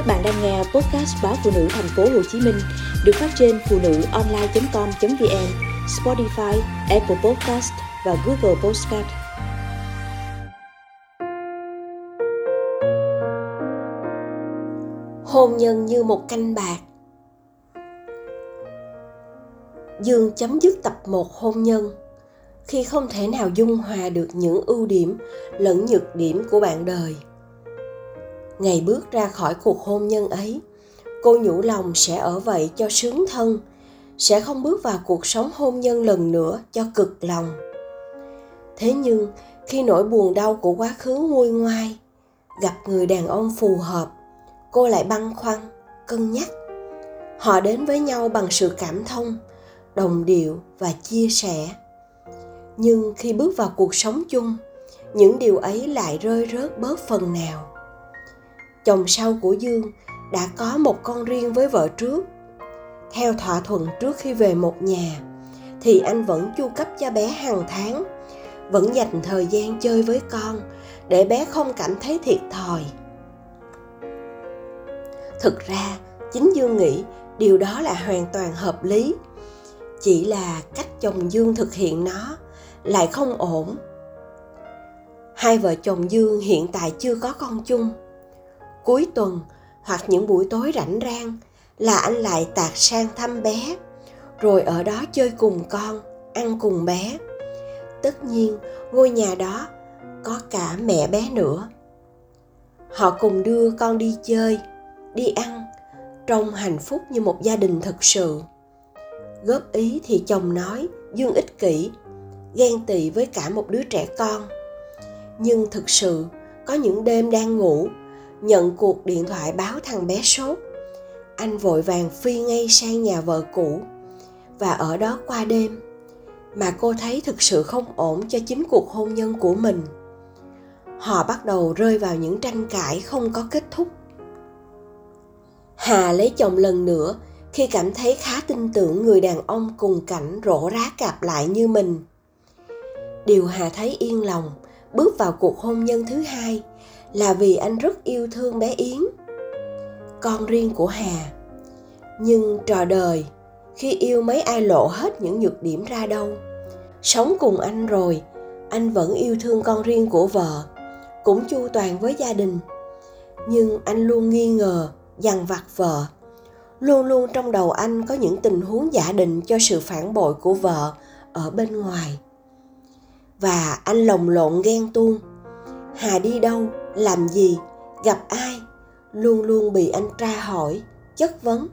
Các bạn đang nghe podcast báo Phụ Nữ Thành phố Hồ Chí Minh được phát trên phunuonline.com.vn, Spotify, Apple Podcast và Google Podcast. Hôn nhân như một canh bạc. Dương chấm dứt tập 1 hôn nhân khi không thể nào dung hòa được những ưu điểm lẫn nhược điểm của bạn đời. Ngày bước ra khỏi cuộc hôn nhân ấy, cô nhủ lòng sẽ ở vậy cho sướng thân, sẽ không bước vào cuộc sống hôn nhân lần nữa cho cực lòng. Thế nhưng, khi nỗi buồn đau của quá khứ nguôi ngoai, gặp người đàn ông phù hợp, cô lại băn khoăn, cân nhắc. Họ đến với nhau bằng sự cảm thông, đồng điệu và chia sẻ. Nhưng khi bước vào cuộc sống chung, những điều ấy lại rơi rớt bớt phần nào. Chồng sau của Dương đã có một con riêng với vợ trước. Theo thỏa thuận trước khi về một nhà, thì anh vẫn chu cấp cho bé hàng tháng, vẫn dành thời gian chơi với con để bé không cảm thấy thiệt thòi. Thực ra, chính Dương nghĩ điều đó là hoàn toàn hợp lý. Chỉ là cách chồng Dương thực hiện nó lại không ổn. Hai vợ chồng Dương hiện tại chưa có con chung. Cuối tuần hoặc những buổi tối rảnh rang là anh lại tạt sang thăm bé, rồi ở đó chơi cùng con, ăn cùng bé. Tất nhiên, ngôi nhà đó có cả mẹ bé nữa. Họ cùng đưa con đi chơi, đi ăn, trông hạnh phúc như một gia đình thực sự. Góp ý thì chồng nói Dương ích kỷ, ghen tị với cả một đứa trẻ con. Nhưng thực sự, có những đêm đang ngủ, nhận cuộc điện thoại báo thằng bé sốt, anh vội vàng phi ngay sang nhà vợ cũ và ở đó qua đêm, mà cô thấy thực sự không ổn cho chính cuộc hôn nhân của mình. Họ bắt đầu rơi vào những tranh cãi không có kết thúc. Hà lấy chồng lần nữa khi cảm thấy khá tin tưởng người đàn ông cùng cảnh rổ rá cặp lại như mình. Điều Hà thấy yên lòng bước vào cuộc hôn nhân thứ hai là vì anh rất yêu thương bé Yến, con riêng của Hà. Nhưng trò đời, khi yêu mấy ai lộ hết những nhược điểm ra đâu. Sống cùng anh rồi, anh vẫn yêu thương con riêng của vợ, cũng chu toàn với gia đình. Nhưng anh luôn nghi ngờ, dằn vặt vợ. Luôn luôn trong đầu anh có những tình huống giả định cho sự phản bội của vợ ở bên ngoài. Và anh lồng lộn ghen tuông. Hà đi đâu, làm gì, gặp ai, luôn luôn bị anh tra hỏi, chất vấn.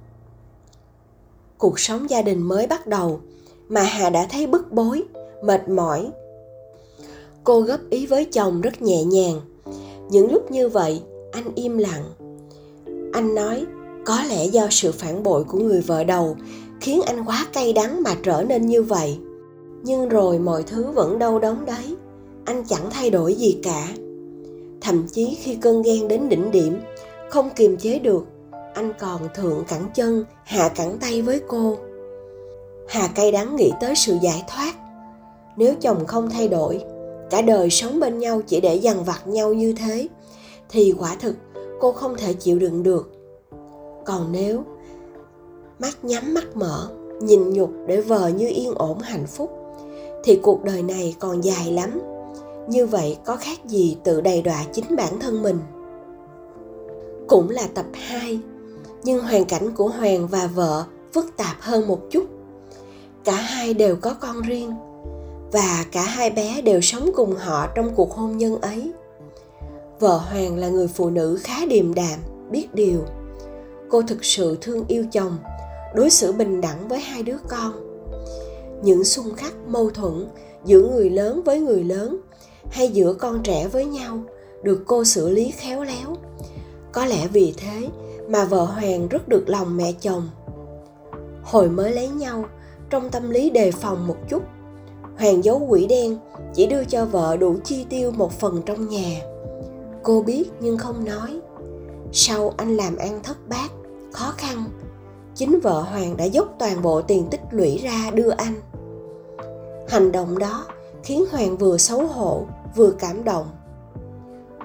Cuộc sống gia đình mới bắt đầu mà Hà đã thấy bức bối, mệt mỏi. Cô góp ý với chồng rất nhẹ nhàng. Những lúc như vậy, anh im lặng. Anh nói có lẽ do sự phản bội của người vợ đầu khiến anh quá cay đắng mà trở nên như vậy. Nhưng rồi mọi thứ vẫn đâu đóng đấy, anh chẳng thay đổi gì cả. Thậm chí khi cơn ghen đến đỉnh điểm, không kiềm chế được, anh còn thượng cẳng chân, hạ cẳng tay với cô. Hà cay đắng nghĩ tới sự giải thoát. Nếu chồng không thay đổi, cả đời sống bên nhau chỉ để dằn vặt nhau như thế, thì quả thực cô không thể chịu đựng được. Còn nếu mắt nhắm mắt mở, nhịn nhục để vờ như yên ổn hạnh phúc, thì cuộc đời này còn dài lắm. Như vậy có khác gì tự đày đọa chính bản thân mình. Cũng là tập 2, nhưng hoàn cảnh của Hoàng và vợ phức tạp hơn một chút. Cả hai đều có con riêng, và cả hai bé đều sống cùng họ trong cuộc hôn nhân ấy. Vợ Hoàng là người phụ nữ khá điềm đạm, biết điều. Cô thực sự thương yêu chồng, đối xử bình đẳng với hai đứa con. Những xung khắc mâu thuẫn giữa người lớn với người lớn hay giữa con trẻ với nhau được cô xử lý khéo léo. Có lẽ vì thế mà vợ Hoàng rất được lòng mẹ chồng. Hồi mới lấy nhau, trong tâm lý đề phòng một chút, Hoàng giấu quỹ đen, chỉ đưa cho vợ đủ chi tiêu một phần trong nhà. Cô biết nhưng không nói. Sau anh làm ăn thất bát, khó khăn, chính vợ Hoàng đã dốc toàn bộ tiền tích lũy ra đưa anh. Hành động đó khiến Hoàng vừa xấu hổ, vừa cảm động.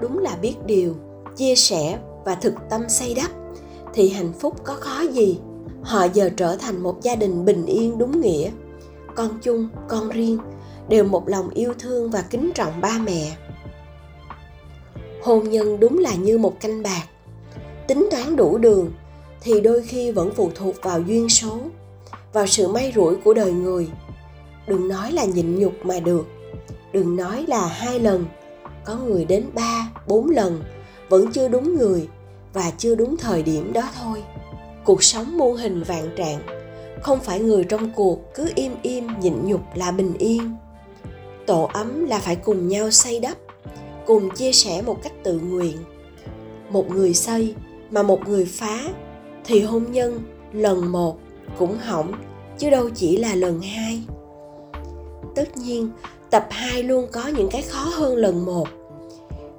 Đúng là biết điều, chia sẻ và thực tâm xây đắp thì hạnh phúc có khó gì. Họ giờ trở thành một gia đình bình yên đúng nghĩa. Con chung, con riêng đều một lòng yêu thương và kính trọng ba mẹ. Hôn nhân đúng là như một canh bạc. Tính toán đủ đường thì đôi khi vẫn phụ thuộc vào duyên số, vào sự may rủi của đời người. Đừng nói là nhịn nhục mà được. Đừng nói là 2 lần, có người đến 3, 4 lần vẫn chưa đúng người và chưa đúng thời điểm đó thôi. Cuộc sống muôn hình vạn trạng, không phải người trong cuộc cứ im im nhịn nhục là bình yên. Tổ ấm là phải cùng nhau xây đắp, cùng chia sẻ một cách tự nguyện. Một người xây mà một người phá thì hôn nhân lần 1 cũng hỏng, chứ đâu chỉ là lần 2. Tất nhiên, tập 2 luôn có những cái khó hơn lần 1,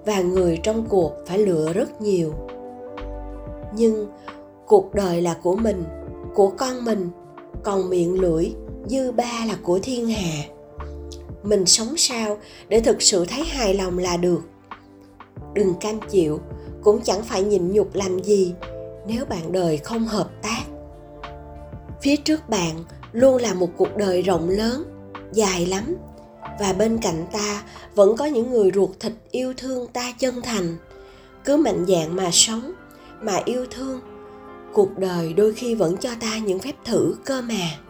và người trong cuộc phải lựa rất nhiều. Nhưng cuộc đời là của mình, của con mình, còn miệng lưỡi, dư ba là của thiên hạ. Mình sống sao để thực sự thấy hài lòng là được. Đừng cam chịu, cũng chẳng phải nhịn nhục làm gì nếu bạn đời không hợp tác. Phía trước bạn luôn là một cuộc đời rộng lớn, dài lắm, và bên cạnh ta vẫn có những người ruột thịt yêu thương ta chân thành. Cứ mạnh dạn mà sống, mà yêu thương. Cuộc đời đôi khi vẫn cho ta những phép thử cơ mà.